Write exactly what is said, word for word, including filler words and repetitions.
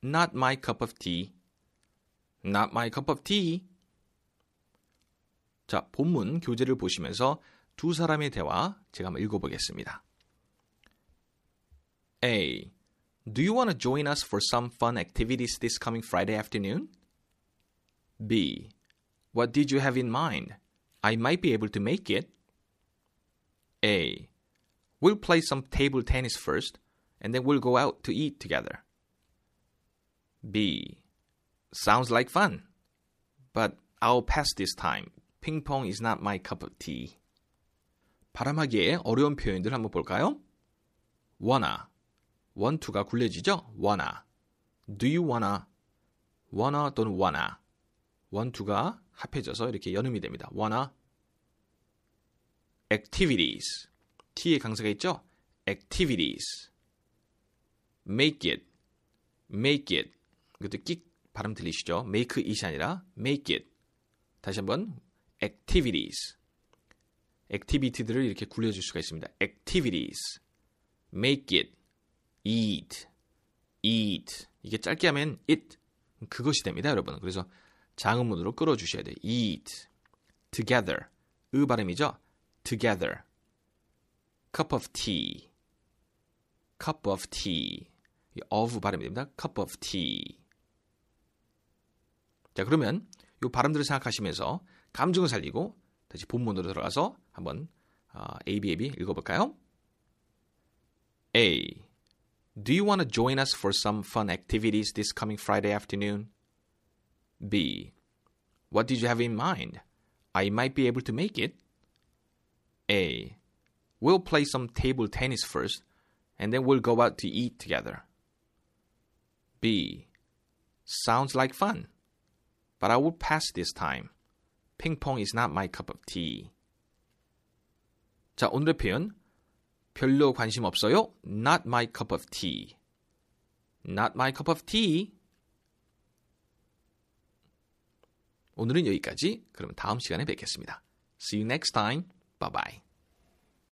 Not my cup of tea. Not my cup of tea. 자, 본문 교재를 보시면서 두 사람의 대화 제가 한번 읽어보겠습니다. A. Do you want to join us for some fun activities this coming Friday afternoon? B. What did you have in mind? I might be able to make it. A. We'll play some table tennis first, and then we'll go out to eat together. B. Sounds like fun, but I'll pass this time. Ping pong is not my cup of tea. 바람하기에 어려운 표현들 한번 볼까요? Wanna, want to가 굴려지죠? Wanna, do you wanna, wanna 또는 wanna, want to가 합해져서 이렇게 연음이 됩니다. Wanna, activities, t에 강세가 있죠? Activities, make it, make it. 이것도 끼 발음 들리시죠? make it이 아니라 make it. 다시 한번 activities. activity들을 이렇게 굴려줄 수가 있습니다. activities, make it, eat, eat. 이게 짧게 하면 it, 그것이 됩니다, 여러분. 그래서 장음문으로 끌어주셔야 돼요. eat, together, 으 발음이죠? together, cup of tea, cup of tea. 이 of 발음이 됩니다. cup of tea. 자, 그러면 이 발음들을 생각하시면서 감정을 살리고 다시 본문으로 들어가서 한번 어, 에이비에이비 읽어볼까요? A. Do you want to join us for some fun activities this coming Friday afternoon? B. What did you have in mind? I might be able to make it. A. We'll play some table tennis first, and then we'll go out to eat together. B. Sounds like fun. But I will pass this time. Ping pong is not my cup of tea. 자, 오늘의 표현. 별로 관심 없어요. Not my cup of tea. Not my cup of tea. 오늘은 여기까지. 그러면 다음 시간에 뵙겠습니다. See you next time. Bye bye.